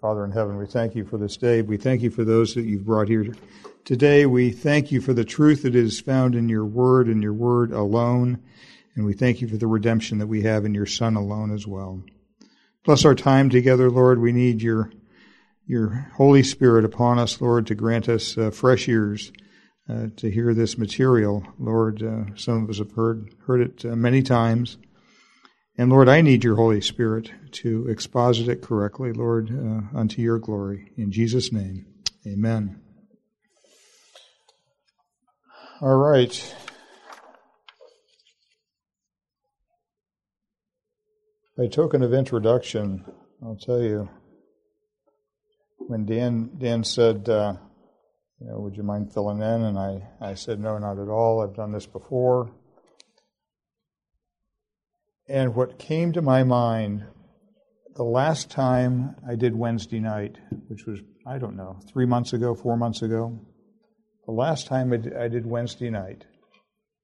Father in heaven, we thank you for this day. We thank you for those that you've brought here today. We thank you for the truth that is found in your word and your word alone. And we thank you for the redemption that we have in your Son alone as well. Bless our time together, Lord. We need your Holy Spirit upon us, Lord, to grant us fresh ears to hear this material. Lord, some of us have heard it many times. And Lord, I need your Holy Spirit to exposit it correctly, Lord, unto your glory. In Jesus' name, amen. All right. By token of introduction, I'll tell you, when Dan said, would you mind filling in? And I said, no, not at all. I've done this before. And what came to my mind, the last time I did Wednesday night, which was, 4 months ago, the last time I did Wednesday night,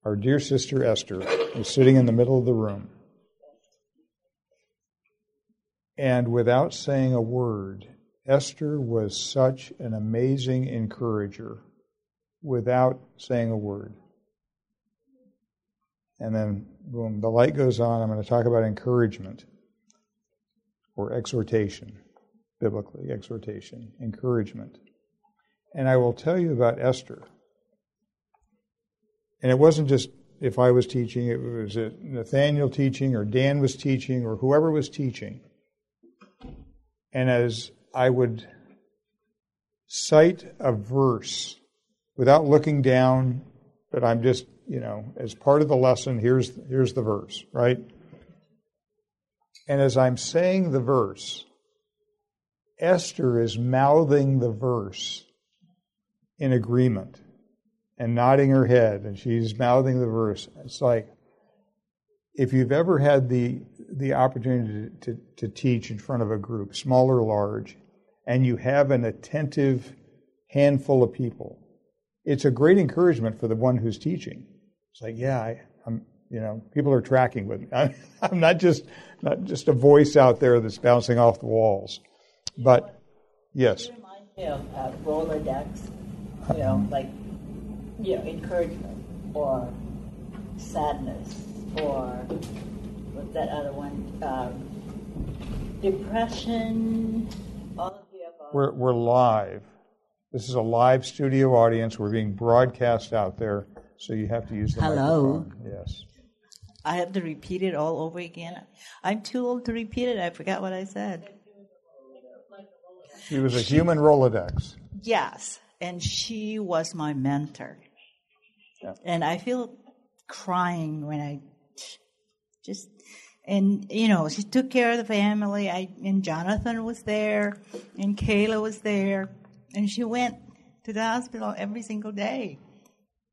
our dear sister Esther was sitting in the middle of the room. And without saying a word, Esther was such an amazing encourager, without saying a word. And then, boom, the light goes on. I'm going to talk about encouragement or exhortation, biblically, exhortation, encouragement. And I will tell you about Esther. And it wasn't just if I was teaching, it was Nathaniel teaching or Dan was teaching or whoever was teaching. And as I would cite a verse without looking down, but I'm just, as part of the lesson, here's the verse, right? And as I'm saying the verse, Esther is mouthing the verse in agreement and nodding her head, and she's mouthing the verse. It's like, if you've ever had the opportunity to teach in front of a group, small or large, and you have an attentive handful of people, it's a great encouragement for the one who's teaching. It's like, yeah, I'm people are tracking with me. I'm not just a voice out there that's bouncing off the walls. But yes, you remind me of roller decks, encouragement or sadness or what's that other one? Depression. All of the above. We're live. This is a live studio audience. We're being broadcast out there, so you have to use the microphone. Yes. I have to repeat it all over again. I'm too old to repeat it. I forgot what I said. She was a human Rolodex. Yes, and she was my mentor. Yeah. And I feel crying when I just... And, she took care of the family. And Jonathan was there, and Kayla was there. And she went to the hospital every single day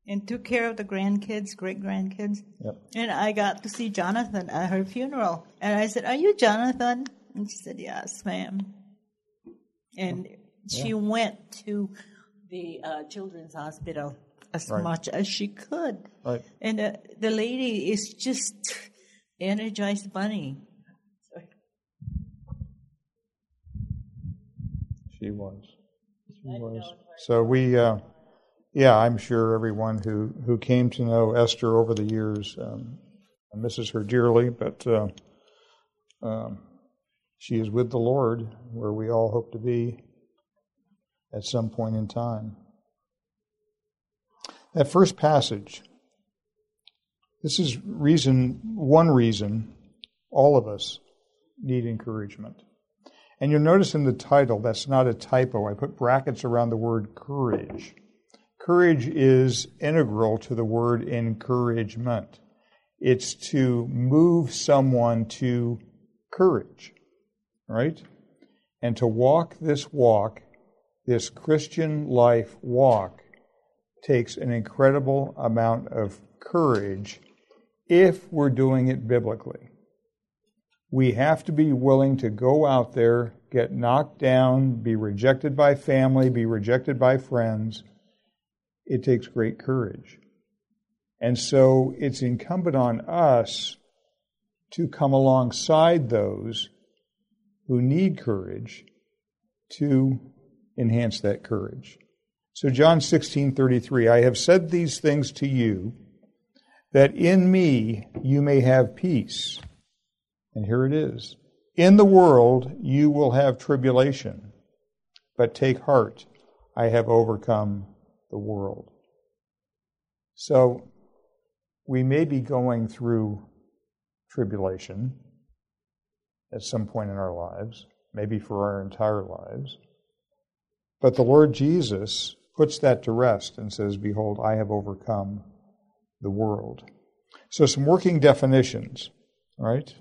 and took care of the grandkids, great-grandkids. Yep. And I got to see Jonathan at her funeral. And I said, are you Jonathan? And she said, yes, ma'am. And she went to the children's hospital as much as she could. Right. And the lady is just energized bunny. Sorry. She was. So we, I'm sure everyone who came to know Esther over the years misses her dearly, but she is with the Lord, where we all hope to be at some point in time. That first passage, this is one reason all of us need encouragement. And you'll notice in the title, that's not a typo. I put brackets around the word courage. Courage is integral to the word encouragement. It's to move someone to courage, right? And to walk, this Christian life walk, takes an incredible amount of courage if we're doing it biblically. We have to be willing to go out there, get knocked down, be rejected by family, be rejected by friends. It takes great courage. And so it's incumbent on us to come alongside those who need courage to enhance that courage. So John 16:33, I have said these things to you, that in me you may have peace. And here it is. In the world you will have tribulation, but take heart, I have overcome the world. So we may be going through tribulation at some point in our lives, maybe for our entire lives. But the Lord Jesus puts that to rest and says, behold, I have overcome the world. So some working definitions, all right?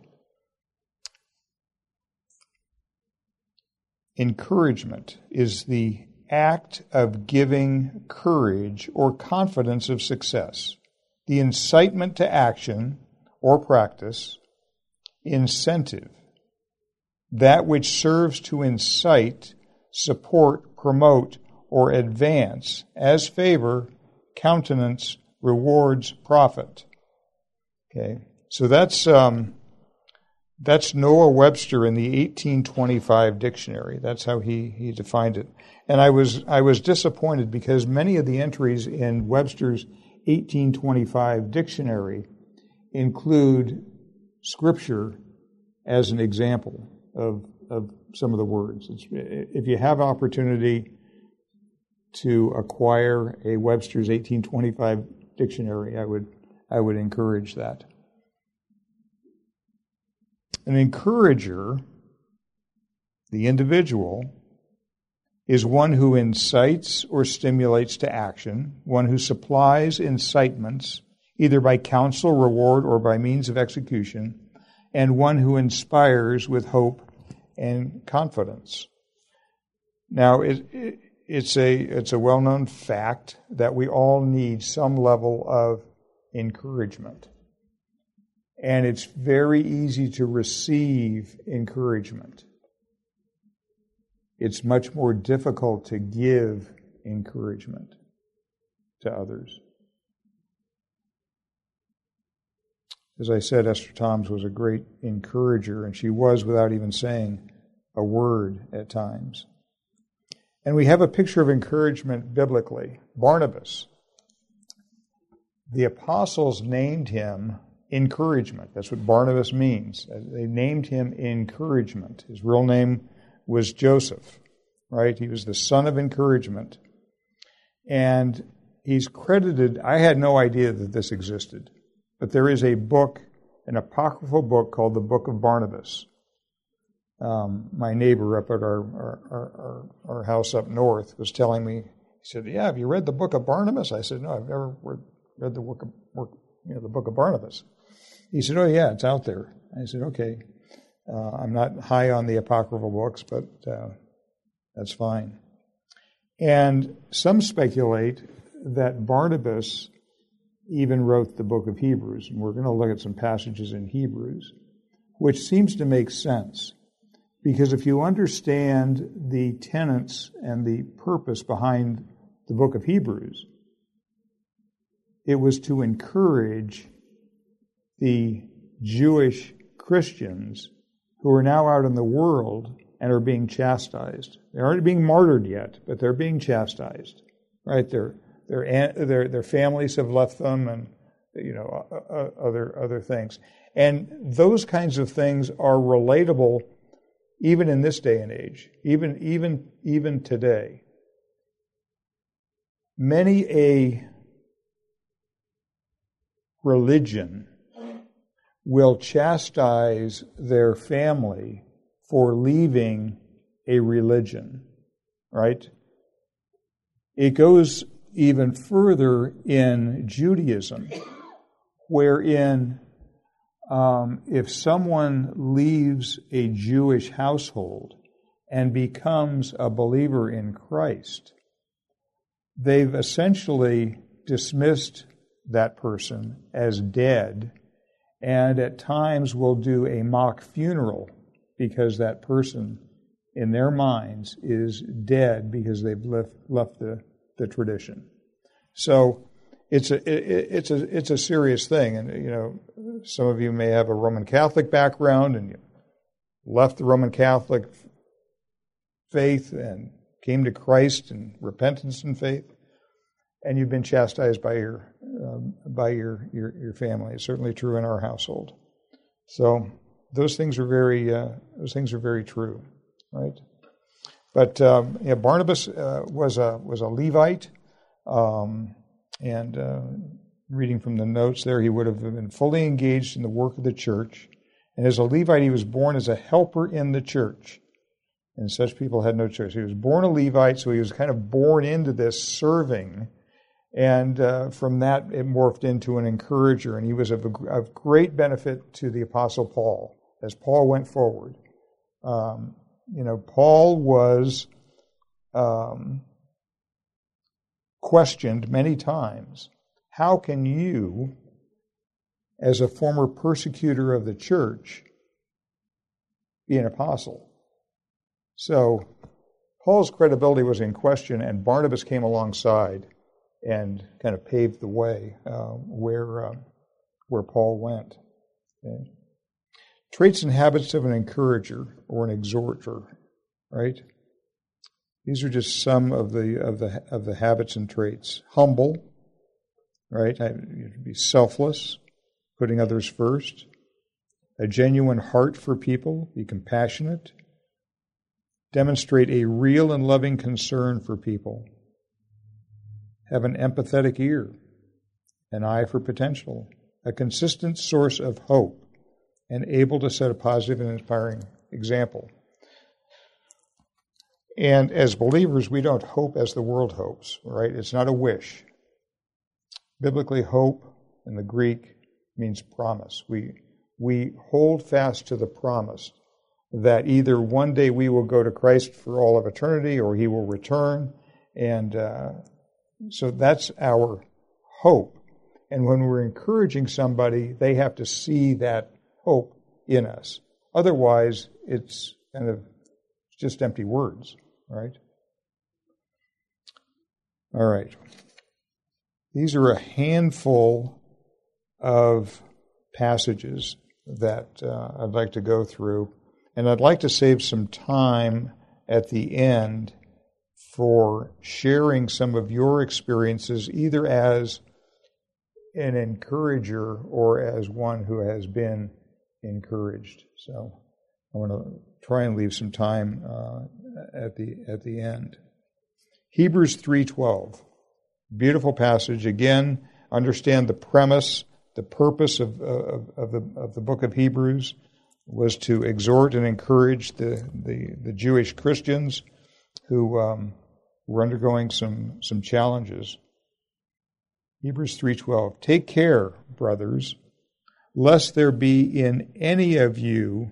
Encouragement is the act of giving courage or confidence of success, the incitement to action or practice, incentive, that which serves to incite, support, promote, or advance as favor, countenance, rewards, profit. Okay, so that's Noah Webster in the 1825 dictionary. That's how he defined it. And I was disappointed because many of the entries in Webster's 1825 dictionary include Scripture as an example of some of the words. If you have opportunity to acquire a Webster's 1825 dictionary, I would encourage that. An encourager, the individual, is one who incites or stimulates to action, one who supplies incitements, either by counsel, reward, or by means of execution, and one who inspires with hope and confidence. Now, it's a well-known fact that we all need some level of encouragement. And it's very easy to receive encouragement. It's much more difficult to give encouragement to others. As I said, Esther Toms was a great encourager, and she was, without even saying a word at times. And we have a picture of encouragement biblically. Barnabas. The apostles named him Encouragement. That's what Barnabas means. They named him Encouragement. His real name was Joseph, right? He was the son of encouragement. And he's credited, I had no idea that this existed, but there is a book, an apocryphal book called the Book of Barnabas. My neighbor up at our house up north was telling me, he said, yeah, have you read the Book of Barnabas? I said, no, I've never read the Book of Barnabas. He said, oh yeah, it's out there. I said, okay. I'm not high on the apocryphal books, but that's fine. And some speculate that Barnabas even wrote the book of Hebrews, and we're going to look at some passages in Hebrews, which seems to make sense, because if you understand the tenets and the purpose behind the book of Hebrews, it was to encourage the Jewish Christians who are now out in the world and are being chastised. They aren't being martyred yet, but they're being chastised, right? Their families have left them, and other things. And those kinds of things are relatable even in this day and age, even today. Many a religion will chastise their family for leaving a religion, right? It goes even further in Judaism, wherein if someone leaves a Jewish household and becomes a believer in Christ, they've essentially dismissed that person as dead, and at times will do a mock funeral because that person, in their minds, is dead because they've left the tradition. So it's a serious thing, and some of you may have a Roman Catholic background and you left the Roman Catholic faith and came to Christ in repentance and faith, and you've been chastised by your family. It's certainly true in our household. So those things are very true, right? But Barnabas was a Levite, and reading from the notes there, he would have been fully engaged in the work of the church. And as a Levite, he was born as a helper in the church. And such people had no choice. He was born a Levite, so he was kind of born into this serving. And from that, it morphed into an encourager. And he was of great benefit to the Apostle Paul as Paul went forward. Paul was questioned many times. How can you, as a former persecutor of the church, be an apostle? So Paul's credibility was in question, and Barnabas came alongside and kind of paved the way where Paul went. Okay. Traits and habits of an encourager or an exhorter, right? These are just some of the habits and traits. Humble, right? You should be selfless, putting others first. A genuine heart for people. Be compassionate. Demonstrate a real and loving concern for people. Have an empathetic ear. An eye for potential. A consistent source of hope. And able to set a positive and inspiring example. And as believers, we don't hope as the world hopes, right? It's not a wish. Biblically, hope in the Greek means promise. We hold fast to the promise that either one day we will go to Christ for all of eternity or he will return. And so that's our hope. And when we're encouraging somebody, they have to see that hope in us. Otherwise, it's kind of just empty words, right? All right. These are a handful of passages that I'd like to go through, and I'd like to save some time at the end for sharing some of your experiences, either as an encourager or as one who has been encouraged. So I want to try and leave some time at the end. Hebrews 3:12, beautiful passage. Again, understand the premise, the purpose of the book of Hebrews was to exhort and encourage the Jewish Christians who were undergoing some challenges. Hebrews 3:12, take care, brothers, lest there be in any of you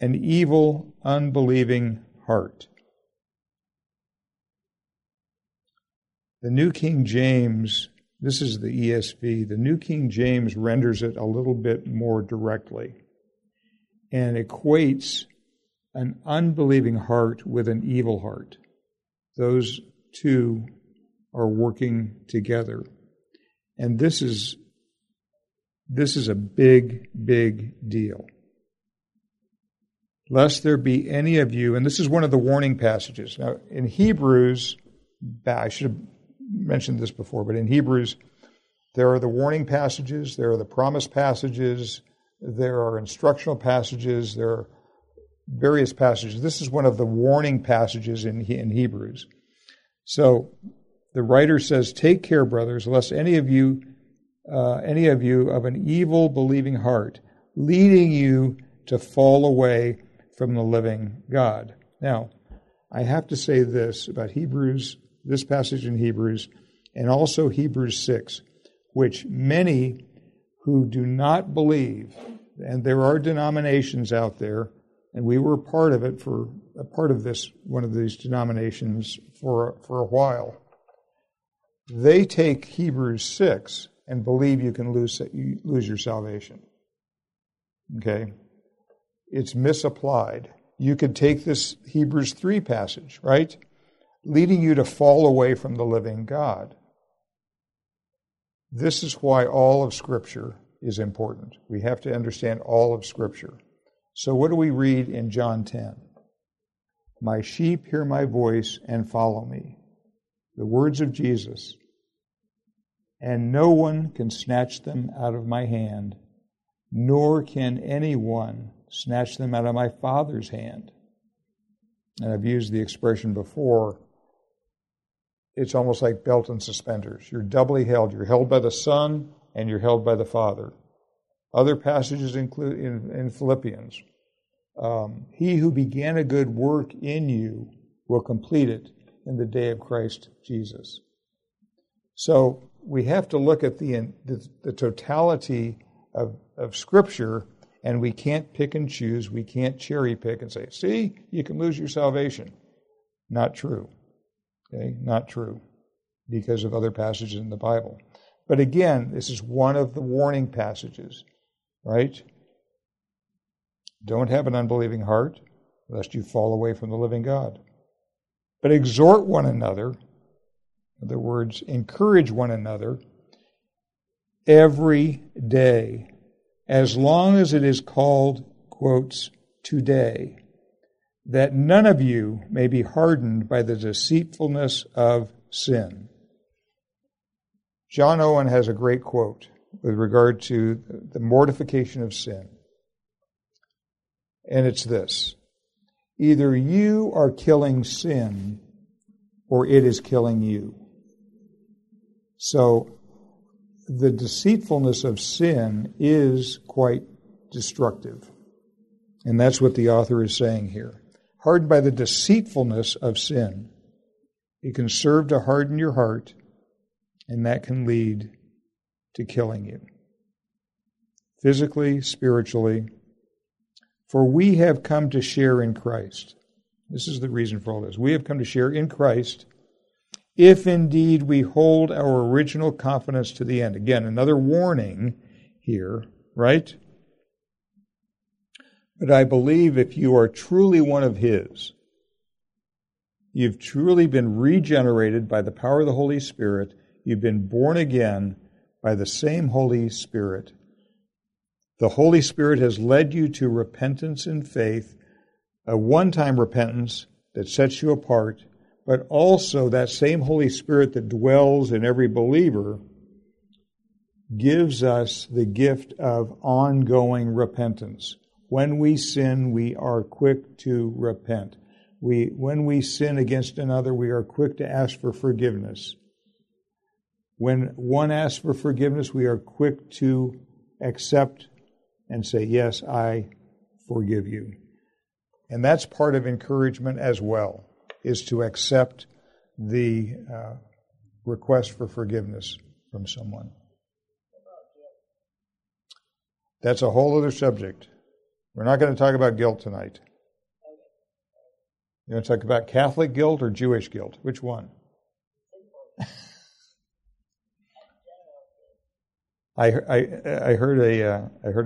an evil, unbelieving heart. The New King James, this is the ESV, the New King James renders it a little bit more directly and equates an unbelieving heart with an evil heart. Those two are working together. And this is a big, big deal. Lest there be any of you, and this is one of the warning passages. Now, in Hebrews, I should have mentioned this before, but in Hebrews, there are the warning passages, there are the promise passages, there are instructional passages, there are various passages. This is one of the warning passages in Hebrews. So the writer says, take care, brothers, lest any of you of an evil believing heart, leading you to fall away from the living God. Now, I have to say this about Hebrews, this passage in Hebrews, and also Hebrews 6, which many who do not believe, and there are denominations out there, and we were part of it for a part of this, one of these denominations for a while. They take Hebrews 6 and believe you can lose your salvation. Okay? It's misapplied. You could take this Hebrews 3 passage, right? Leading you to fall away from the living God. This is why all of Scripture is important. We have to understand all of Scripture. So what do we read in John 10? My sheep hear my voice and follow me. The words of Jesus. And no one can snatch them out of my hand, nor can anyone snatch them out of my Father's hand. And I've used the expression before, it's almost like belt and suspenders. You're doubly held. You're held by the Son and you're held by the Father. Other passages include in Philippians, he who began a good work in you will complete it in the day of Christ Jesus. So we have to look at the totality of Scripture, and we can't pick and choose. We can't cherry pick and say, see, you can lose your salvation. Not true. Okay, not true, because of other passages in the Bible. But again, this is one of the warning passages, right? Don't have an unbelieving heart, lest you fall away from the living God. But exhort one another, in other words, encourage one another, every day, as long as it is called, quotes, today, that none of you may be hardened by the deceitfulness of sin. John Owen has a great quote with regard to the mortification of sin. And it's this: either you are killing sin or it is killing you. So the deceitfulness of sin is quite destructive. And that's what the author is saying here. Hardened by the deceitfulness of sin. It can serve to harden your heart, and that can lead to killing you, physically, spiritually. For we have come to share in Christ. This is the reason for all this. We have come to share in Christ if indeed we hold our original confidence to the end. Again, another warning here, right? But I believe if you are truly one of His, you've truly been regenerated by the power of the Holy Spirit, you've been born again by the same Holy Spirit. The Holy Spirit has led you to repentance and faith, a one-time repentance that sets you apart, but also that same Holy Spirit that dwells in every believer gives us the gift of ongoing repentance. When we sin, we are quick to repent. When we sin against another, we are quick to ask for forgiveness. When one asks for forgiveness, we are quick to accept and say, yes, I forgive you. And that's part of encouragement as well, is to accept the request for forgiveness from someone. That's a whole other subject. We're not going to talk about guilt tonight. You want to talk about Catholic guilt or Jewish guilt? Which one? I heard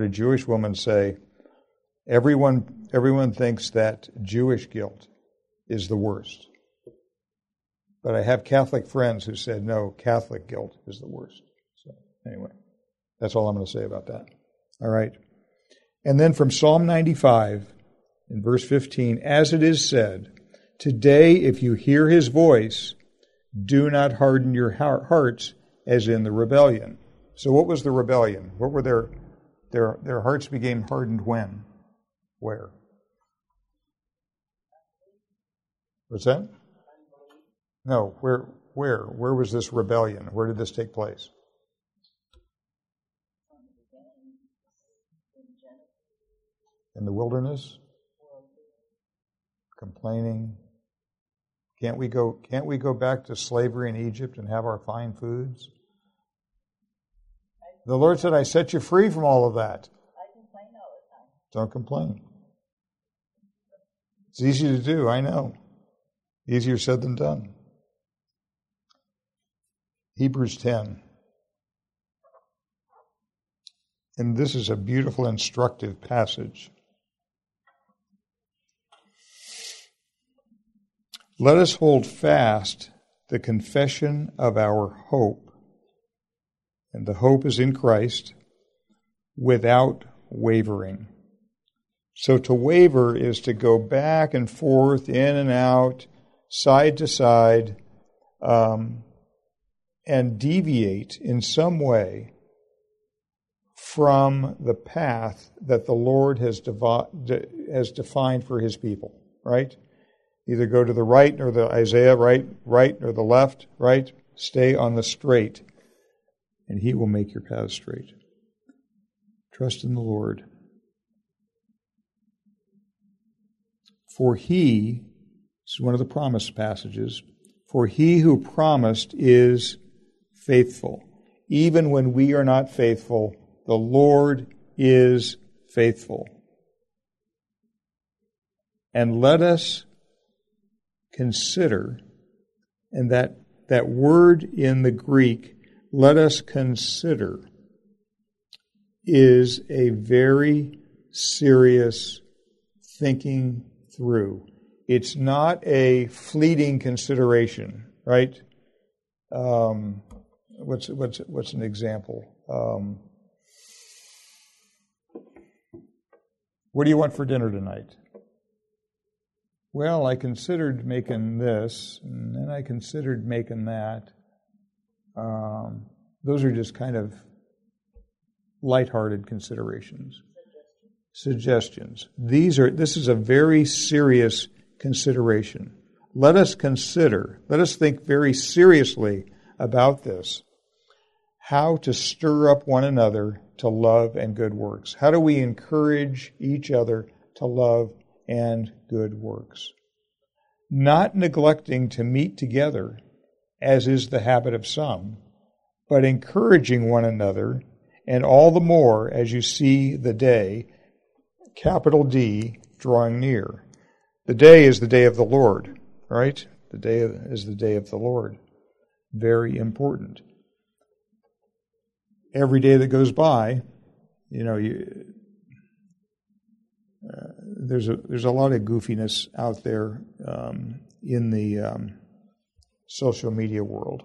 a Jewish woman say, everyone thinks that Jewish guilt is the worst. But I have Catholic friends who said, no, Catholic guilt is the worst. So anyway, that's all I'm going to say about that. All right. And then from Psalm 95, in verse 15, as it is said, today if you hear His voice, do not harden your hearts as in the rebellion. So what was the rebellion? What were their hearts became hardened when? Where? What's that? No, where was this rebellion? Where did this take place? In the wilderness? Complaining. Can't we go back to slavery in Egypt and have our fine foods? The Lord said, I set you free from all of that. I complain all the time. Don't complain. It's easy to do, I know. Easier said than done. Hebrews 10. And this is a beautiful, instructive passage. Let us hold fast the confession of our hope. And the hope is in Christ, without wavering. So to waver is to go back and forth, in and out, side to side, and deviate in some way from the path that the Lord has defined for His people, right? Either go to the right or the Isaiah, right, or the left, right. Stay on the straight, and He will make your path straight. Trust in the Lord. For He, this is one of the promise passages, for He who promised is faithful. Even when we are not faithful, the Lord is faithful. And let us consider, and that word in the Greek, let us consider, is a very serious thinking through. It's not a fleeting consideration, right? What's an example? What do you want for dinner tonight? Well, I considered making this, and then I considered making that. Those are just kind of lighthearted considerations. Suggestions. This is a very serious consideration. Let us consider, let us think very seriously about this, how to stir up one another to love and good works. How do we encourage each other to love and good works? Not neglecting to meet together, as is the habit of some, but encouraging one another, and all the more as you see the day, capital D, drawing near. The day is the day of the Lord, right? The day is the day of the Lord. Very important. Every day that goes by, there's a lot of goofiness out there in the social media world.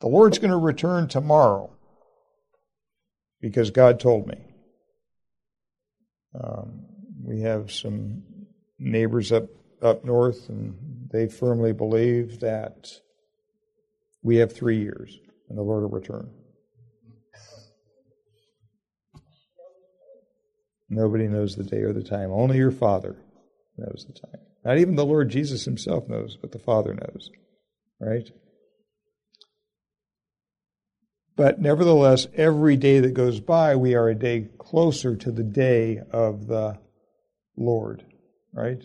The Lord's going to return tomorrow because God told me. We have some neighbors up north, and they firmly believe that we have 3 years and the Lord will return. Nobody knows the day or the time. Only your Father knows the time. Not even the Lord Jesus Himself knows, but the Father knows, right? But nevertheless, every day that goes by, we are a day closer to the day of the Lord, right?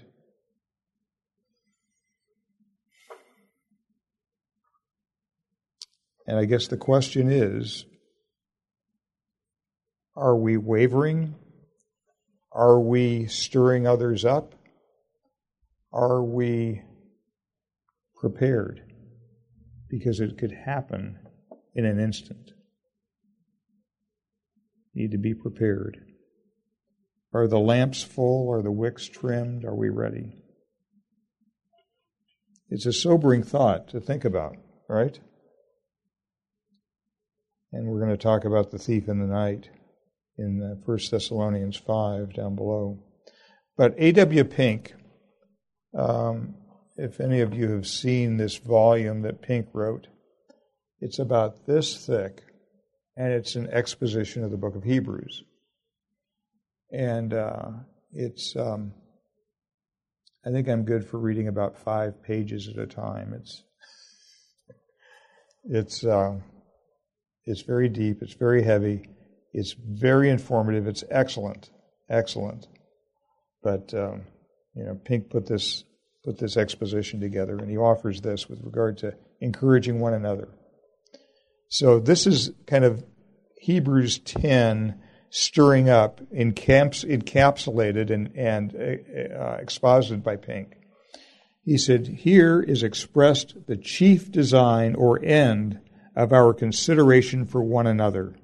And I guess the question is, are we wavering? Are we stirring others up? Are we prepared? Because it could happen in an instant. You need to be prepared. Are the lamps full? Are the wicks trimmed? Are we ready? It's a sobering thought to think about, right? And we're going to talk about the thief in the night in 1 Thessalonians 5 down below. But A.W. Pink, if any of you have seen this volume that Pink wrote, it's about this thick, and it's an exposition of the book of Hebrews. And I think I'm good for reading about 5 pages at a time. It's very deep, it's very heavy, it's very informative. It's excellent. But Pink put this exposition together, and he offers this with regard to encouraging one another. So this is kind of Hebrews 10 stirring up, encapsulated and exposited by Pink. He said, "Here is expressed the chief design or end of our consideration for one another.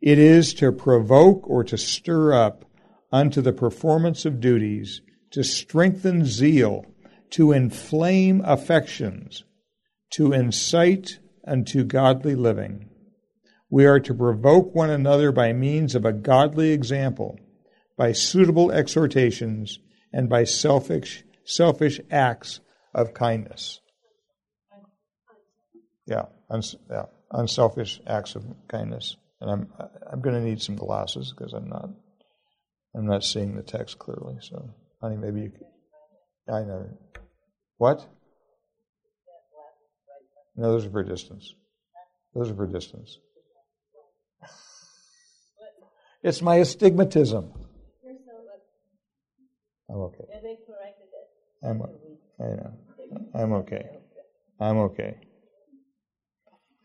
It is to provoke or to stir up unto the performance of duties, to strengthen zeal, to inflame affections, to incite unto godly living. We are to provoke one another by means of a godly example, by suitable exhortations, and by selfish acts of kindness. Unselfish acts of kindness. And I'm going to need some glasses because I'm not seeing the text clearly. So, honey, maybe you can. I know. What? No, those are for distance. It's my astigmatism. I'm okay. I know. I'm okay.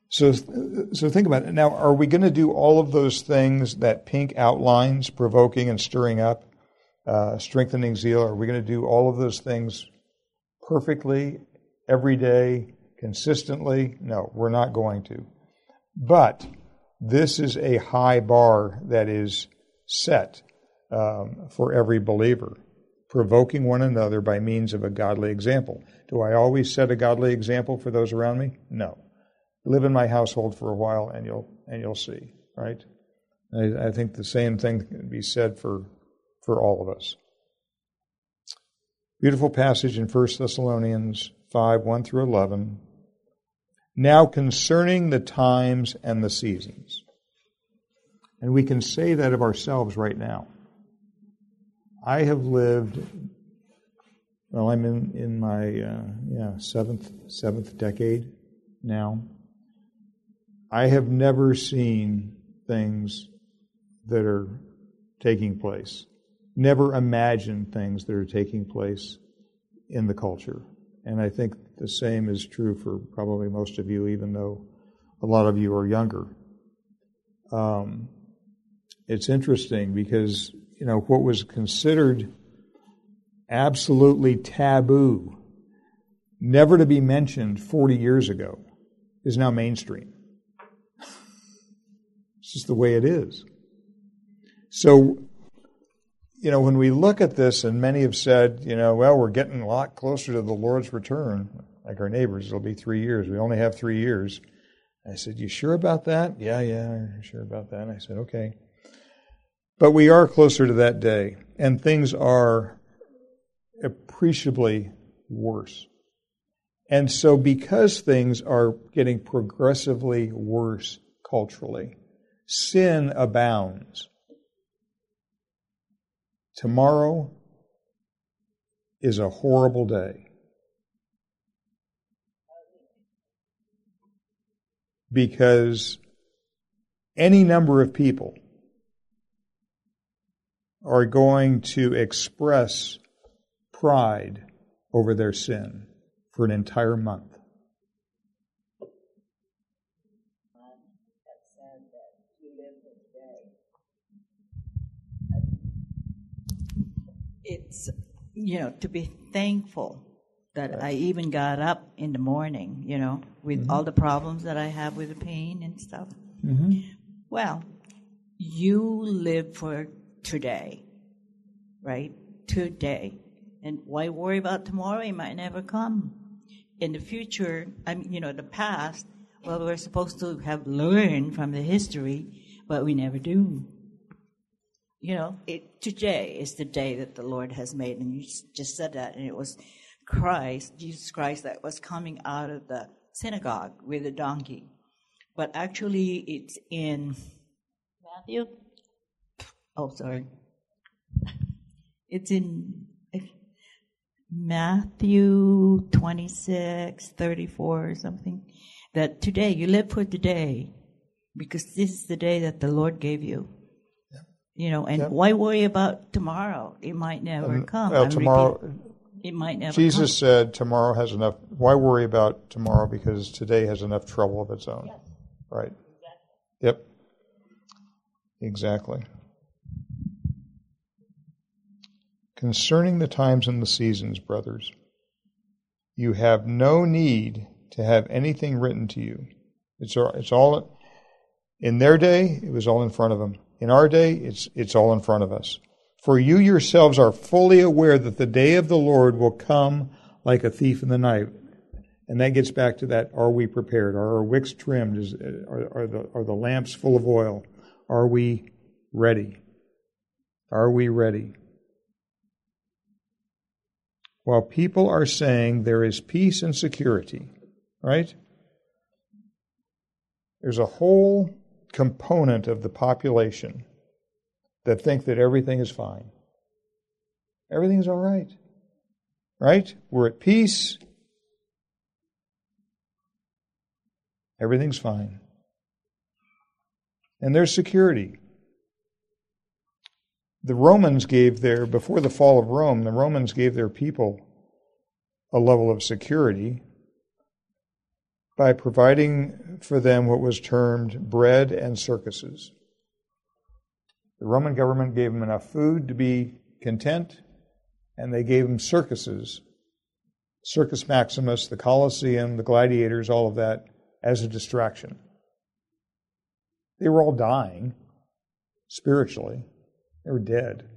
So think about it. Now, are we going to do all of those things that Pink outlines, provoking and stirring up, strengthening zeal? Are we going to do all of those things perfectly, every day, consistently? No, we're not going to. But this is a high bar that is set for every believer, provoking one another by means of a godly example. Do I always set a godly example for those around me? No. Live in my household for a while, and you'll see, right? I think the same thing can be said for all of us. Beautiful passage in 1 Thessalonians 5:1-11. Now concerning the times and the seasons. And we can say that of ourselves right now. I have lived, well, I'm in my seventh decade now. I have never seen things that are taking place, never imagined things that are taking place in the culture. And I think the same is true for probably most of you, even though a lot of you are younger. It's interesting because, you know, what was considered absolutely taboo, never to be mentioned 40 years ago, is now mainstream. It's just the way it is. So, you know, when we look at this, and many have said, you know, well, we're getting a lot closer to the Lord's return, like our neighbors, it'll be 3 years. We only have 3 years. I said, you sure about that? Yeah, I'm sure about that. I said, okay. But we are closer to that day, and things are appreciably worse. And so because things are getting progressively worse culturally, sin abounds. Tomorrow is a horrible day because any number of people are going to express pride over their sin for an entire month. It's, you know, to be thankful that I even got up in the morning, you know, with all the problems that I have with the pain and stuff. Mm-hmm. Well, you live for today, right? Today. And why worry about tomorrow? It might never come. In the future, the past, well, we're supposed to have learned from the history, but we never do. You know, today is the day that the Lord has made, and you just said that, and it was Jesus Christ, that was coming out of the synagogue with a donkey. But actually, it's in Matthew. Oh, sorry. It's in Matthew 26:34 or something, that today, you live for today, because this is the day that the Lord gave you. You know, and why worry about tomorrow? It might never come. Well, it might never come. Jesus said tomorrow has enough. Why worry about tomorrow? Because today has enough trouble of its own. Yes. Right. Exactly. Yep. Exactly. Concerning the times and the seasons, brothers, you have no need to have anything written to you. It's all in their day, it was all in front of them. In our day, it's all in front of us. For you yourselves are fully aware that the day of the Lord will come like a thief in the night. And that gets back to that, are we prepared? Are our wicks trimmed? Are the lamps full of oil? Are we ready? Are we ready? While people are saying there is peace and security, right? There's a whole component of the population that think that everything is fine. Everything's all right. Right? We're at peace. Everything's fine. And there's security. The Romans gave their, before the fall of Rome, the Romans gave their people a level of security by providing for them what was termed bread and circuses. The Roman government gave them enough food to be content, and they gave them circuses, Circus Maximus, the Colosseum, the gladiators, all of that, as a distraction. They were all dying spiritually. They were dead.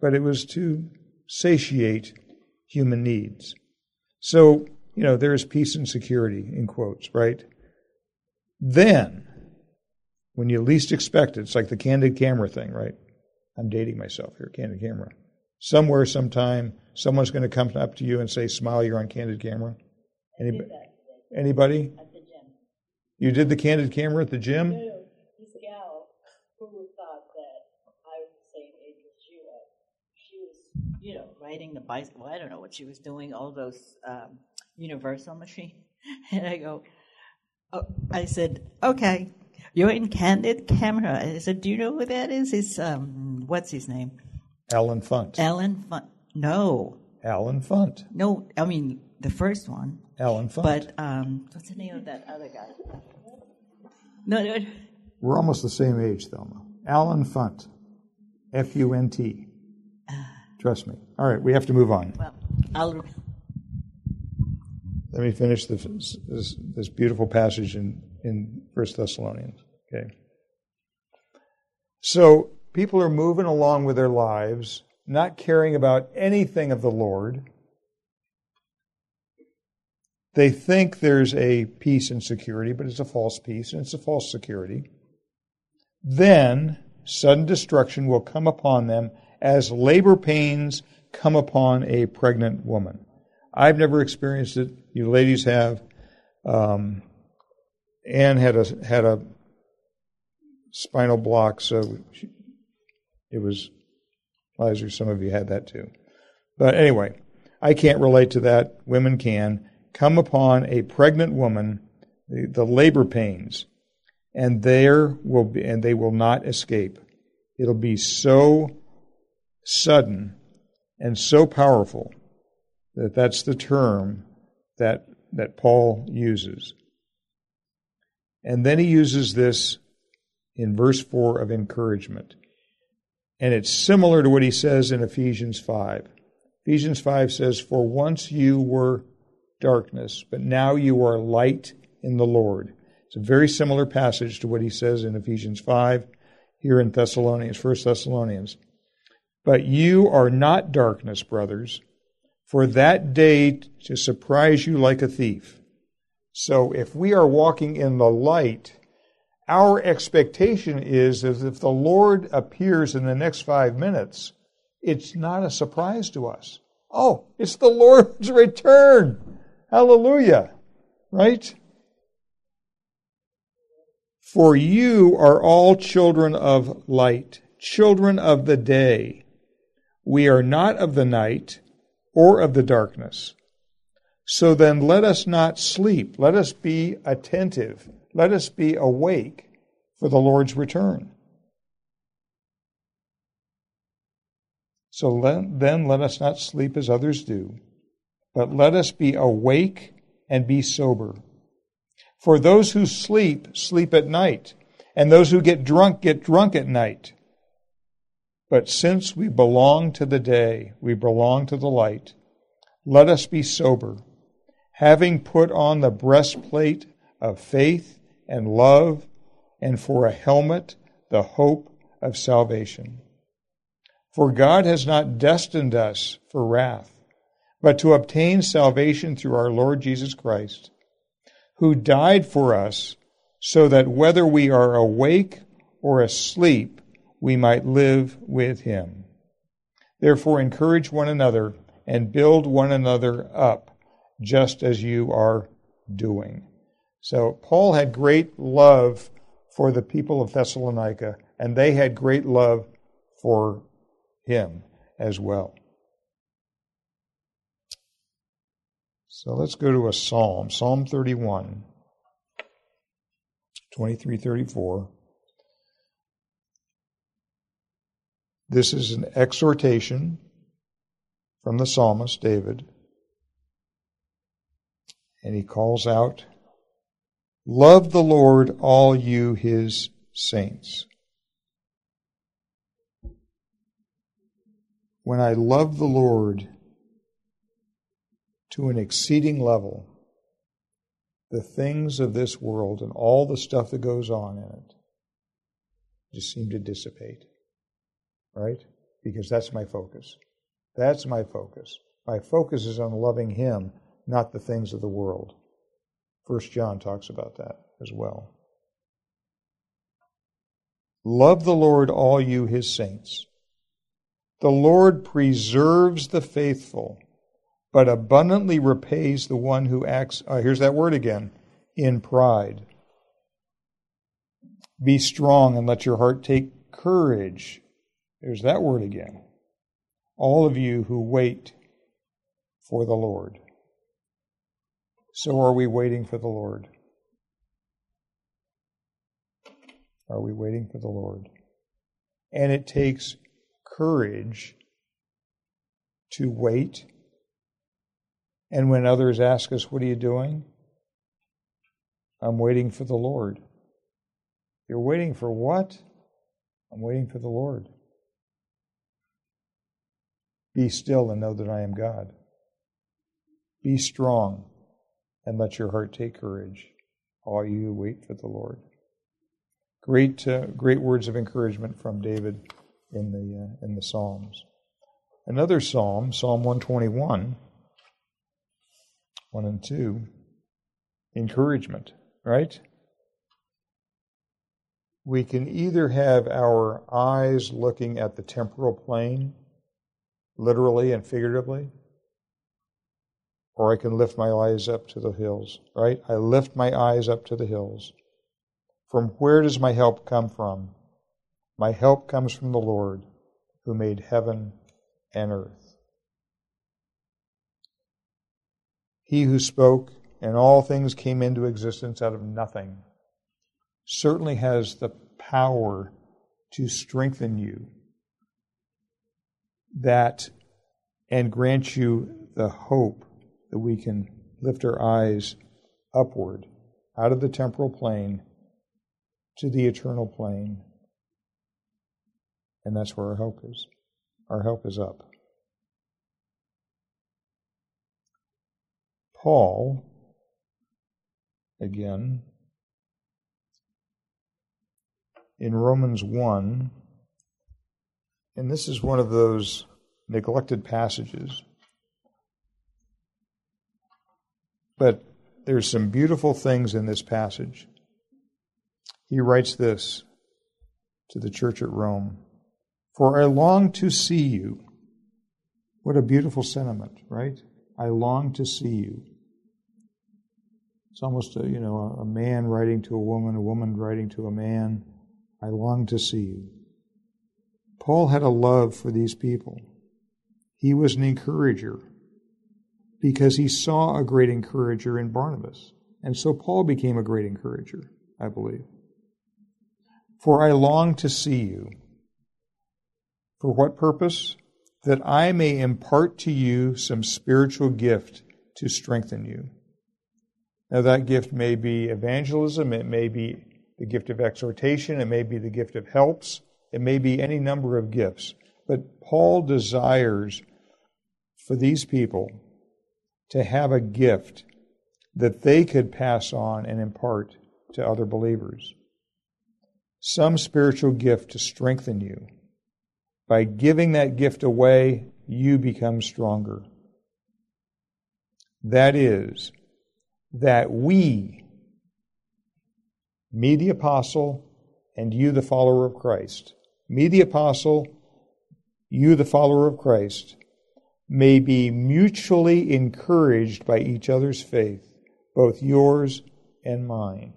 But it was to satiate human needs. So, you know, there is peace and security, in quotes, right? Then, when you least expect it, it's like the candid camera thing, right? I'm dating myself here, candid camera. Somewhere, sometime, someone's going to come up to you and say, smile, you're on candid camera. Anybody? At the gym. You did the candid camera at the gym? No. You know, riding the bicycle. I don't know what she was doing, all those universal machine. And I go, oh, I said, okay, you're in candid camera. I said, do you know who that is? It's, what's his name? Alan Funt. Alan Funt. No. Alan Funt. No, I mean, the first one. Alan Funt. But what's the name of that other guy? No. We're almost the same age, Thelma. Alan Funt. F-U-N-T. Trust me. All right, we have to move on. Well, let me finish this beautiful passage in 1 Thessalonians. Okay. So people are moving along with their lives, not caring about anything of the Lord. They think there's a peace and security, but it's a false peace and it's a false security. Then sudden destruction will come upon them as labor pains come upon a pregnant woman. I've never experienced it. You ladies have. Anne had a spinal block, so it was Lizer. Some of you had that too. But anyway, I can't relate to that. Women can. Come upon a pregnant woman, the labor pains, and they will not escape. It'll be so sudden and so powerful that's the term that Paul uses. And then he uses this in verse 4 of encouragement. And it's similar to what he says in Ephesians 5. Ephesians 5 says, "For once you were darkness, but now you are light in the Lord." It's a very similar passage to what he says in Ephesians 5 here in Thessalonians, 1 Thessalonians. "But you are not darkness, brothers, for that day to surprise you like a thief." So if we are walking in the light, our expectation is that if the Lord appears in the next 5 minutes, it's not a surprise to us. Oh, it's the Lord's return. Hallelujah. Right? "For you are all children of light, children of the day. We are not of the night or of the darkness. So then let us not sleep. Let us be attentive. Let us be awake for the Lord's return. So then let us not sleep as others do, but let us be awake and be sober. For those who sleep, sleep at night, and those who get drunk at night. But since we belong to the day, we belong to the light, let us be sober, having put on the breastplate of faith and love, and for a helmet, the hope of salvation. For God has not destined us for wrath, but to obtain salvation through our Lord Jesus Christ, who died for us, so that whether we are awake or asleep, we might live with him. Therefore, encourage one another and build one another up, just as you are doing. So Paul had great love for the people of Thessalonica, and they had great love for him as well. So let's go to a psalm, Psalm 31, 23-34. This is an exhortation from the psalmist, David. And he calls out, "Love the Lord, all you his saints." When I love the Lord to an exceeding level, the things of this world and all the stuff that goes on in it just seem to dissipate, right? Because that's my focus. That's my focus. My focus is on loving him, not the things of the world. 1 John talks about that as well. Love the Lord, all you his saints. The Lord preserves the faithful, but abundantly repays the one who acts, here's that word again, in pride. Be strong and let your heart take courage. There's that word again. All of you who wait for the Lord. So are we waiting for the Lord? Are we waiting for the Lord? And it takes courage to wait. And when others ask us, what are you doing? I'm waiting for the Lord. You're waiting for what? I'm waiting for the Lord. Be still and know that I am God. Be strong and let your heart take courage, all you who wait for the Lord. Great words of encouragement from David in the Psalms. Another psalm, Psalm 121. 1 and 2, encouragement, right? We can either have our eyes looking at the temporal plane, literally and figuratively, or I can lift my eyes up to the hills, right? I lift my eyes up to the hills. From where does my help come from? My help comes from the Lord, who made heaven and earth. He who spoke and all things came into existence out of nothing certainly has the power to strengthen you that and grant you the hope that we can lift our eyes upward out of the temporal plane to the eternal plane. And that's where our hope is. Our hope is up. Paul, again, in Romans 1, and this is one of those neglected passages, but there's some beautiful things in this passage. He writes this to the church at Rome, "For I long to see you." What a beautiful sentiment, right? I long to see you. It's almost a man writing to a woman writing to a man. I long to see you. Paul had a love for these people. He was an encourager because he saw a great encourager in Barnabas. And so Paul became a great encourager, I believe. For I long to see you. For what purpose? That I may impart to you some spiritual gift to strengthen you. Now that gift may be evangelism, it may be the gift of exhortation, it may be the gift of helps, it may be any number of gifts. But Paul desires for these people to have a gift that they could pass on and impart to other believers. Some spiritual gift to strengthen you. By giving that gift away, you become stronger. That is, that we, me the apostle, and you the follower of Christ, me the apostle, you the follower of Christ, may be mutually encouraged by each other's faith, both yours and mine.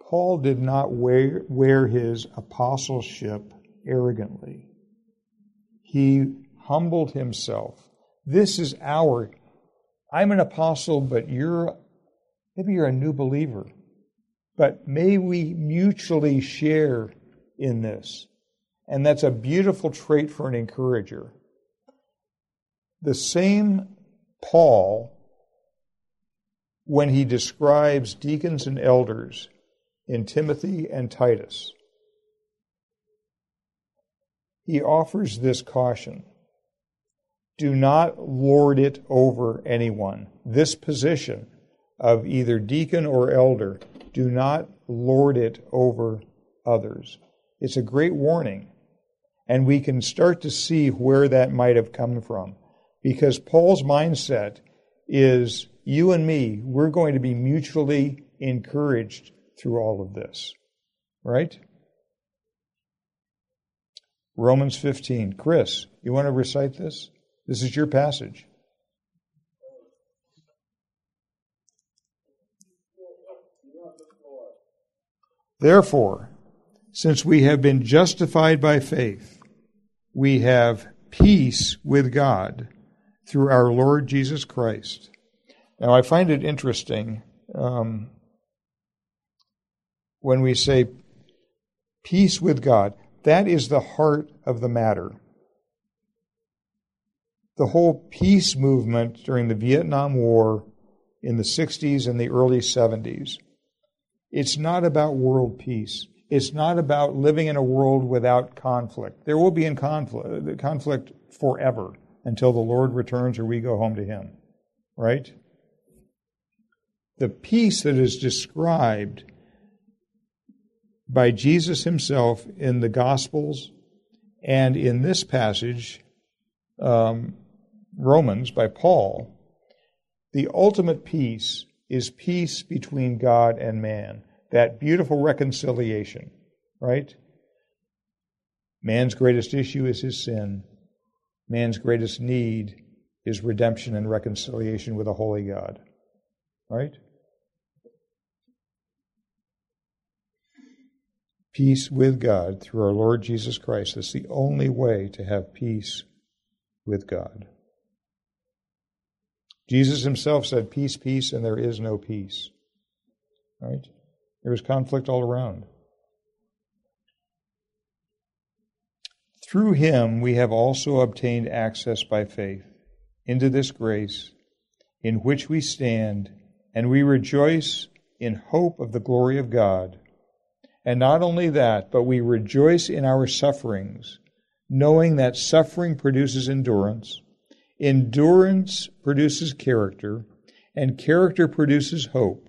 Paul did not wear his apostleship arrogantly. He humbled himself. This is our, I'm an apostle, but maybe you're a new believer. But may we mutually share in this. And that's a beautiful trait for an encourager. The same Paul, when he describes deacons and elders in Timothy and Titus, he offers this caution. Do not lord it over anyone. This position of either deacon or elder, do not lord it over others. It's a great warning. And we can start to see where that might have come from. Because Paul's mindset is, you and me, we're going to be mutually encouraged through all of this. Right? Romans 15. Chris, you want to recite this? This is your passage. Therefore, since we have been justified by faith, we have peace with God through our Lord Jesus Christ. Now, I find it interesting when we say peace with God. That is the heart of the matter. The whole peace movement during the Vietnam War in the 60s and the early 70s, it's not about world peace. It's not about living in a world without conflict. There will be in conflict forever until the Lord returns or we go home to Him, right? The peace that is described by Jesus Himself in the Gospels and in this passage, Romans, by Paul, the ultimate peace is peace between God and man. That beautiful reconciliation, right? Man's greatest issue is his sin. Man's greatest need is redemption and reconciliation with a holy God, right? Peace with God through our Lord Jesus Christ. That's the only way to have peace with God. Jesus Himself said, peace, peace, and there is no peace. Right? There was conflict all around. Through Him we have also obtained access by faith into this grace in which we stand, and we rejoice in hope of the glory of God. And not only that, but we rejoice in our sufferings, knowing that suffering produces endurance, endurance produces character, and character produces hope.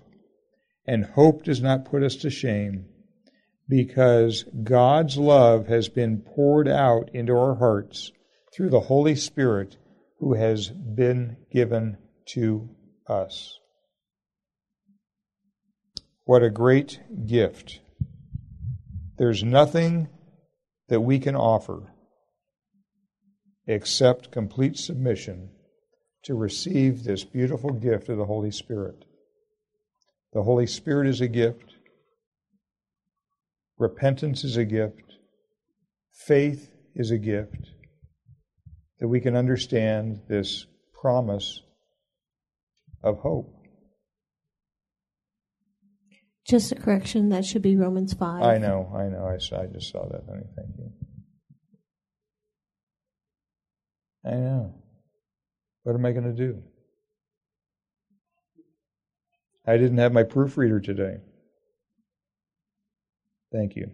And hope does not put us to shame, because God's love has been poured out into our hearts through the Holy Spirit who has been given to us. What a great gift. There's nothing that we can offer except complete submission to receive this beautiful gift of the Holy Spirit. The Holy Spirit is a gift. Repentance is a gift. Faith is a gift. That we can understand this promise of hope. Just a correction, that should be Romans 5. I know. I just saw that. Honey, thank you. I know. What am I going to do? I didn't have my proofreader today. Thank you.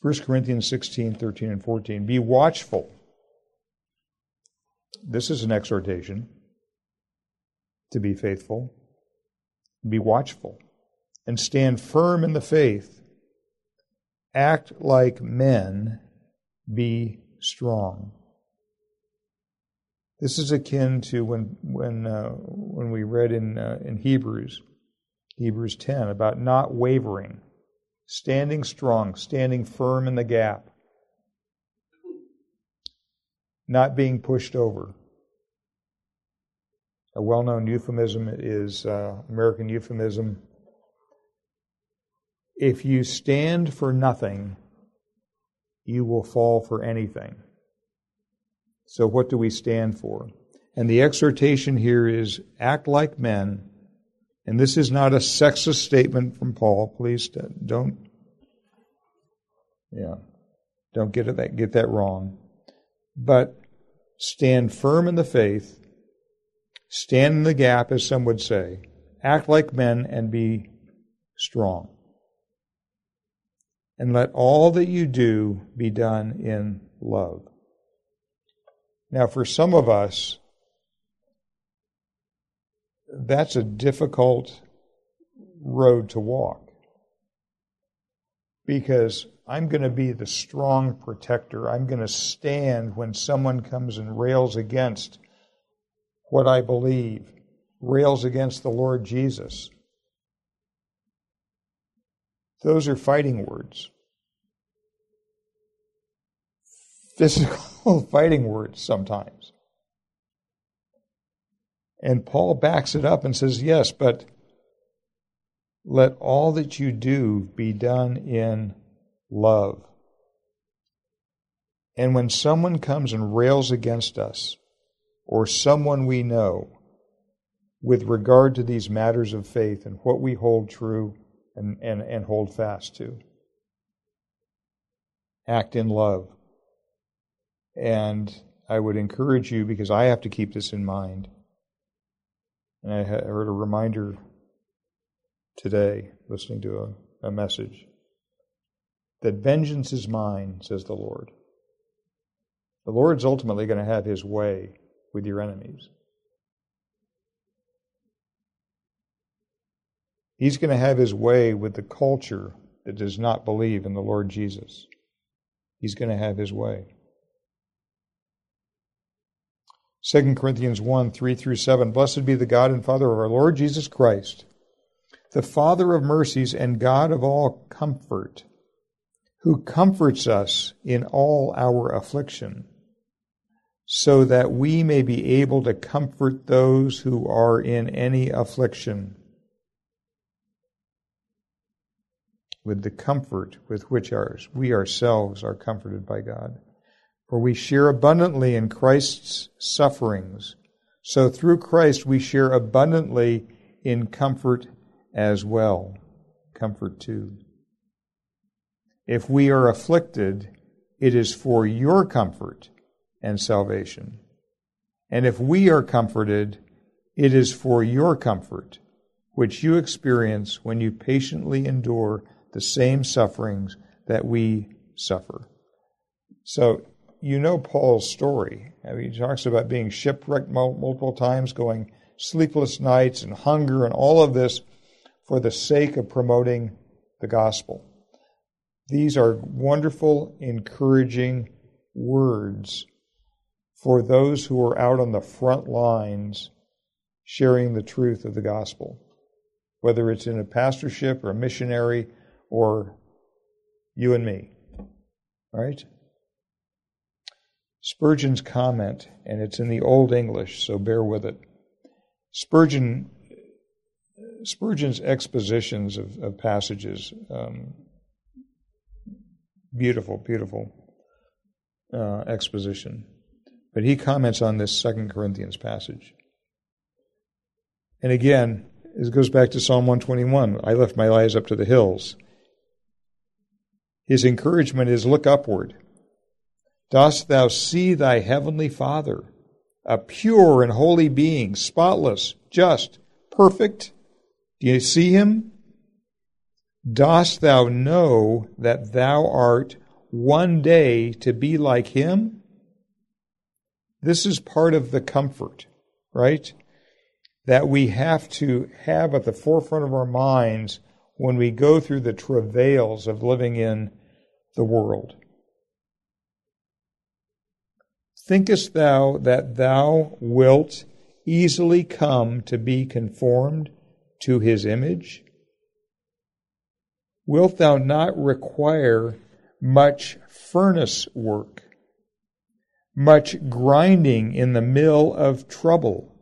1 Corinthians 16, 13, and 14. Be watchful. This is an exhortation to be faithful. Be watchful and stand firm in the faith. Act like men. Be strong. This is akin to when we read in Hebrews Hebrews 10, about not wavering, standing strong, standing firm in the gap, not being pushed over. A well-known euphemism is, American euphemism, if you stand for nothing, you will fall for anything. So what do we stand for? And the exhortation here is, act like men. And this is not a sexist statement from Paul. Please don't get that wrong. But stand firm in the faith, stand in the gap, as some would say. Act like men and be strong. And let all that you do be done in love. Now, for some of us, that's a difficult road to walk, because I'm going to be the strong protector. I'm going to stand when someone comes and rails against what I believe, rails against the Lord Jesus. Those are fighting words. Physical fighting words sometimes. And Paul backs it up and says, yes, but let all that you do be done in love. And when someone comes and rails against us, or someone we know, with regard to these matters of faith and what we hold true and hold fast to, act in love. And I would encourage you, because I have to keep this in mind, and I heard a reminder today, listening to a message, that vengeance is mine, says the Lord. The Lord's ultimately going to have his way with your enemies. He's going to have his way with the culture that does not believe in the Lord Jesus. He's going to have his way. 2 Corinthians 1, 3-7, Blessed be the God and Father of our Lord Jesus Christ, the Father of mercies and God of all comfort, who comforts us in all our affliction, so that we may be able to comfort those who are in any affliction with the comfort with which we ourselves are comforted by God. For we share abundantly in Christ's sufferings, so through Christ we share abundantly in comfort as well. Comfort too. If we are afflicted, it is for your comfort and salvation. And if we are comforted, it is for your comfort, which you experience when you patiently endure the same sufferings that we suffer. So, you know Paul's story. I mean, he talks about being shipwrecked multiple times, going sleepless nights and hunger and all of this for the sake of promoting the gospel. These are wonderful, encouraging words for those who are out on the front lines sharing the truth of the gospel, whether it's in a pastorship or a missionary or you and me, right? Spurgeon's comment, and it's in the Old English, so bear with it. Spurgeon's expositions of passages, beautiful exposition. But he comments on this 2 Corinthians passage. And again, it goes back to Psalm 121, I lift my eyes up to the hills. His encouragement is, look upward. Dost thou see thy heavenly Father, a pure and holy being, spotless, just, perfect? Do you see him? Dost thou know that thou art one day to be like him? This is part of the comfort, right? That we have to have at the forefront of our minds when we go through the travails of living in the world. Thinkest thou that thou wilt easily come to be conformed to his image? wilt thou not require much furnace work, much grinding in the mill of trouble,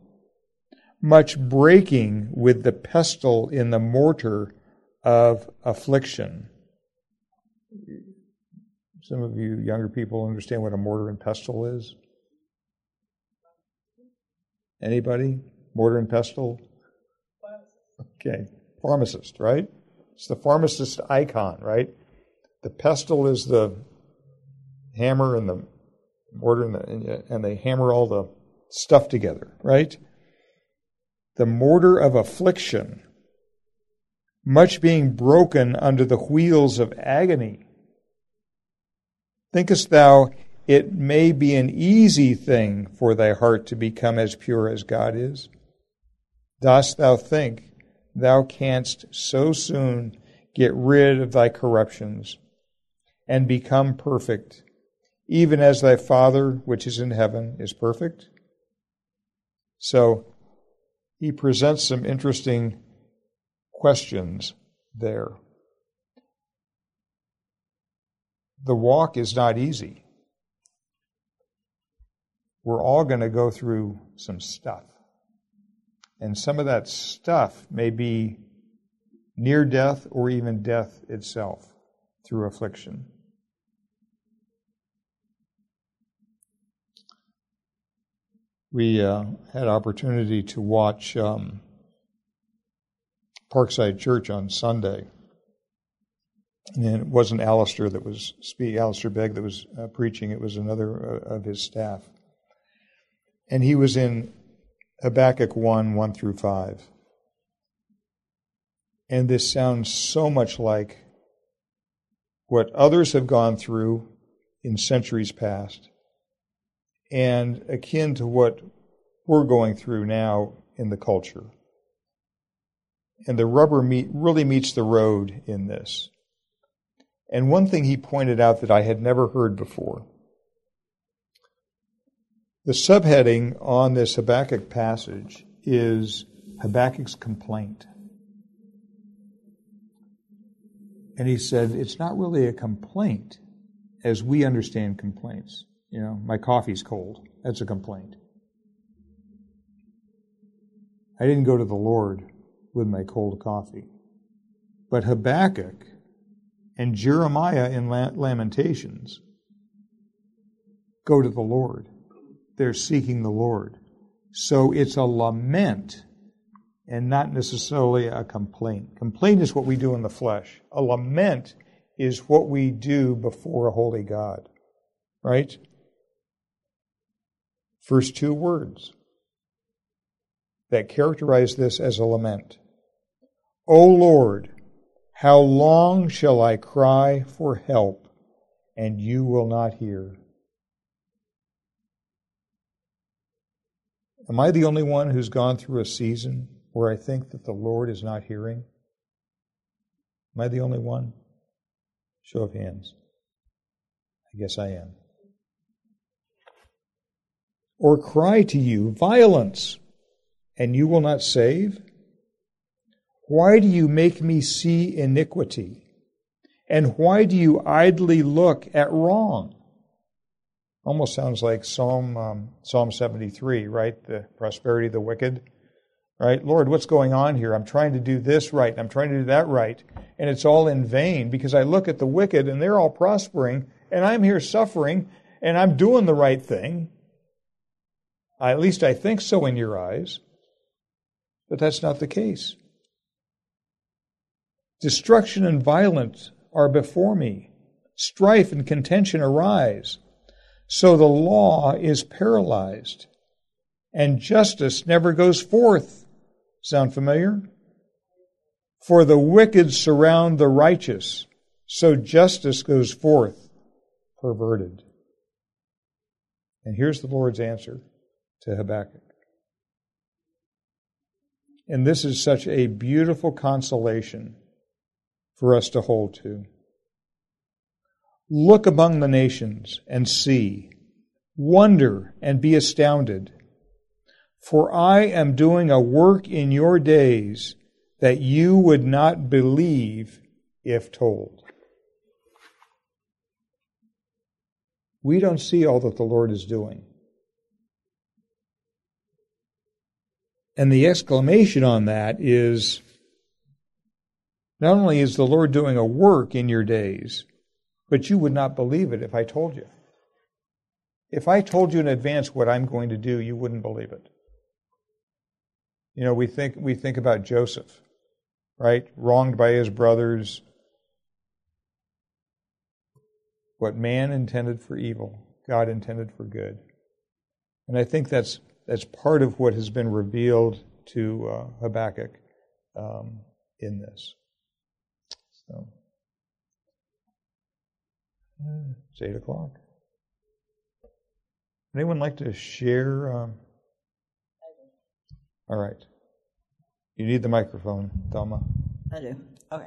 much breaking with the pestle in the mortar of affliction? Some of you younger people understand what a mortar and pestle is? Anybody? Mortar and pestle? Okay. Pharmacist, right? It's the pharmacist icon, right? The pestle is the hammer and the mortar and they hammer all the stuff together, right? The mortar of affliction, much being broken under the wheels of agony. Thinkest thou it may be an easy thing for thy heart to become as pure as God is? Dost thou think thou canst so soon get rid of thy corruptions and become perfect, even as thy Father which is in heaven is perfect? So he presents some interesting questions there. The walk is not easy. We're all going to go through some stuff. And some of that stuff may be near death or even death itself through affliction. We had opportunity to watch Parkside Church on Sunday. And it wasn't Alistair that was speaking, Alistair Begg that was preaching. It was another of his staff. And he was in Habakkuk 1:1 through 5. And this sounds so much like what others have gone through in centuries past and akin to what we're going through now in the culture. And the rubber really meets the road in this. And one thing he pointed out that I had never heard before. The subheading on this Habakkuk passage is Habakkuk's complaint. And he said, it's not really a complaint as we understand complaints. You know, my coffee's cold. That's a complaint. I didn't go to the Lord with my cold coffee. But Habakkuk and Jeremiah in Lamentations go to the Lord. They're seeking the Lord. So it's a lament and not necessarily a complaint. Complaint is what we do in the flesh. A lament is what we do before a holy God. Right? First two words that characterize this as a lament. O Lord, how long shall I cry for help, and you will not hear? Am I the only one who's gone through a season where I think that the Lord is not hearing? Am I the only one? Show of hands. I guess I am. Or cry to you, violence, and you will not save? Why do you make me see iniquity? And why do you idly look at wrong? Almost sounds like Psalm 73, right? The prosperity of the wicked, right? Lord, what's going on here? I'm trying to do this right, and I'm trying to do that right, and it's all in vain because I look at the wicked and they're all prospering, and I'm here suffering, and I'm doing the right thing. At least I think so in your eyes, but that's not the case. Destruction and violence are before me. Strife and contention arise. So the law is paralyzed, and justice never goes forth. Sound familiar? For the wicked surround the righteous, so justice goes forth perverted. And here's the Lord's answer to Habakkuk. And this is such a beautiful consolation for us to hold to. Look among the nations and see, wonder and be astounded, for I am doing a work in your days that you would not believe, if told. We don't see all that the Lord is doing. And the exclamation on that is, not only is the Lord doing a work in your days, but you would not believe it if I told you. If I told you in advance what I'm going to do, you wouldn't believe it. You know, we think about Joseph, right? Wronged by his brothers. What man intended for evil, God intended for good. And I think that's part of what has been revealed to Habakkuk in this. So, it's 8 o'clock. Anyone like to share? All right. You need the microphone, Thelma. I do. Okay.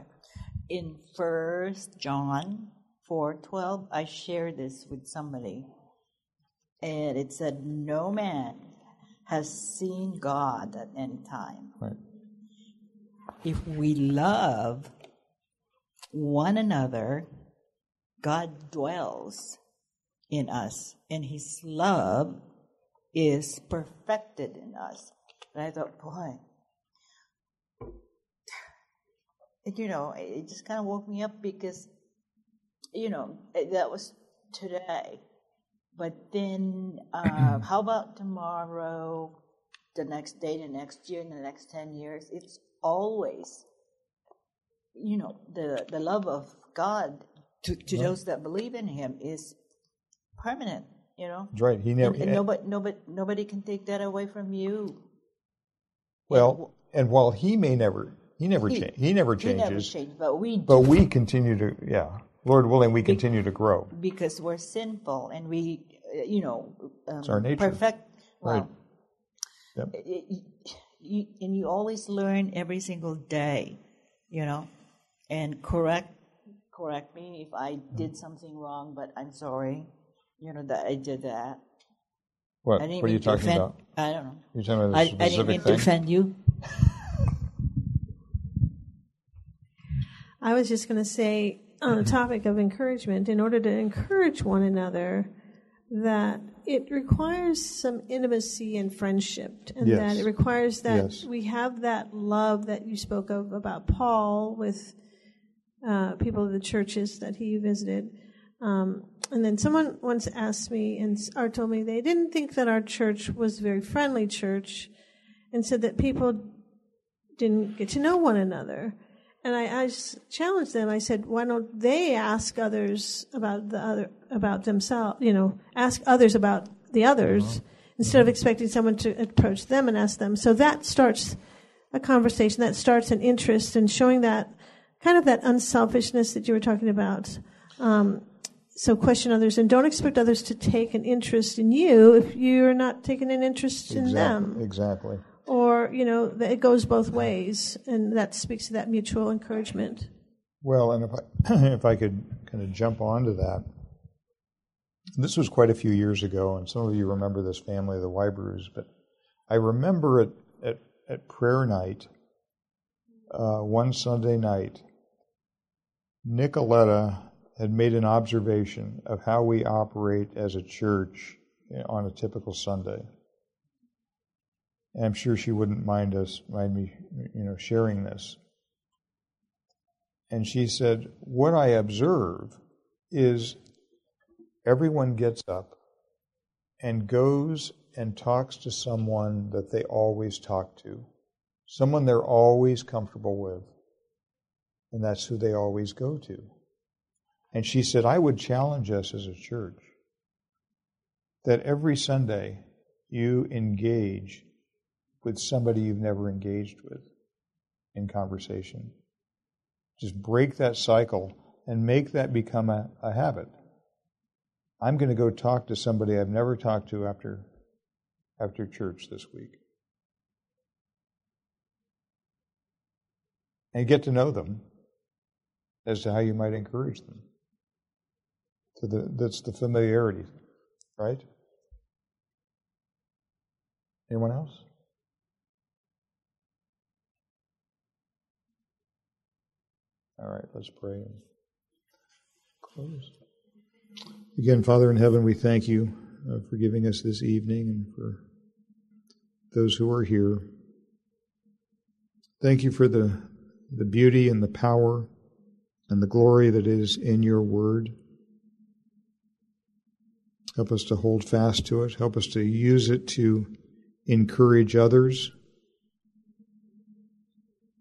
In 1 John 4:12, I shared this with somebody. And it said, no man has seen God at any time. Right. If we love one another, God dwells in us, and his love is perfected in us. And I thought, boy, and, you know, it just kind of woke me up because, you know, that was today. But then, how about tomorrow, the next day, the next year, and the next 10 years? It's always, you know, the love of God to those that believe in him is permanent, you know? That's right. He never, and nobody can take that away from you. Well, and while he may never, he never changes. He never changes, but we do. But we continue to, yeah. Lord willing, we continue to grow. Because we're sinful and we, you know, it's our nature. Perfect. Well, right. Yep. You always learn every single day, you know, and correct me if I did something wrong, but I'm sorry, you know, that I did that. What? What are you talking about? I don't know. You're talking about a specific thing? I didn't mean to offend you. I was just going to say, on the topic of encouragement, in order to encourage one another, that it requires some intimacy and friendship, and yes, that it requires that we have that love that you spoke of about Paul with people of the churches that he visited. And then someone once asked me or told me they didn't think that our church was a very friendly church, and said that people didn't get to know one another. And I challenged them. I said, "Why don't they ask others about about themselves? You know, ask others about the others instead of expecting someone to approach them and ask them." So that starts a conversation. That starts an interest in showing that kind of that unselfishness that you were talking about. So question others and don't expect others to take an interest in you if you're not taking an interest in them. Exactly. Or, you know, it goes both ways, and that speaks to that mutual encouragement. Well, and if I could kind of jump onto that, this was quite a few years ago, and some of you remember this family, the Wyberus, but I remember it at prayer night, one Sunday night, Nicoletta had made an observation of how we operate as a church on a typical Sunday. And I'm sure she wouldn't mind me, you know, sharing this. And she said, "What I observe is everyone gets up and goes and talks to someone that they always talk to, someone they're always comfortable with, and that's who they always go to." And she said, "I would challenge us as a church that every Sunday you engage with somebody you've never engaged with in conversation. Just break that cycle and make that become a habit. I'm going to go talk to somebody I've never talked to after church this week. And get to know them as to how you might encourage them." So that's the familiarity, right? Anyone else? All right, let's pray. Close. Again, Father in heaven, we thank you for giving us this evening and for those who are here. Thank you for the beauty and the power and the glory that is in your word. Help us to hold fast to it. Help us to use it to encourage others,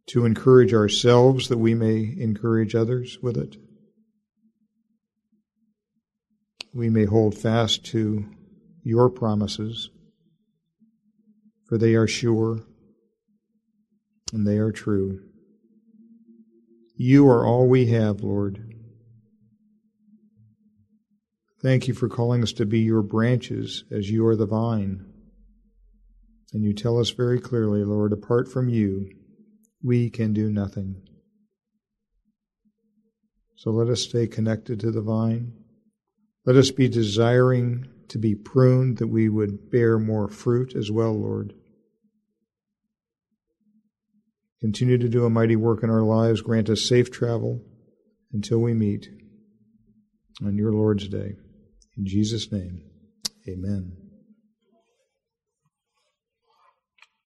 to encourage ourselves that we may encourage others with it. We may hold fast to your promises, for they are sure and they are true. You are all we have, Lord. Thank you for calling us to be your branches as you are the vine. And you tell us very clearly, Lord, apart from you, we can do nothing. So let us stay connected to the vine. Let us be desiring to be pruned that we would bear more fruit as well, Lord. Continue to do a mighty work in our lives. Grant us safe travel until we meet on your Lord's Day. In Jesus' name, amen.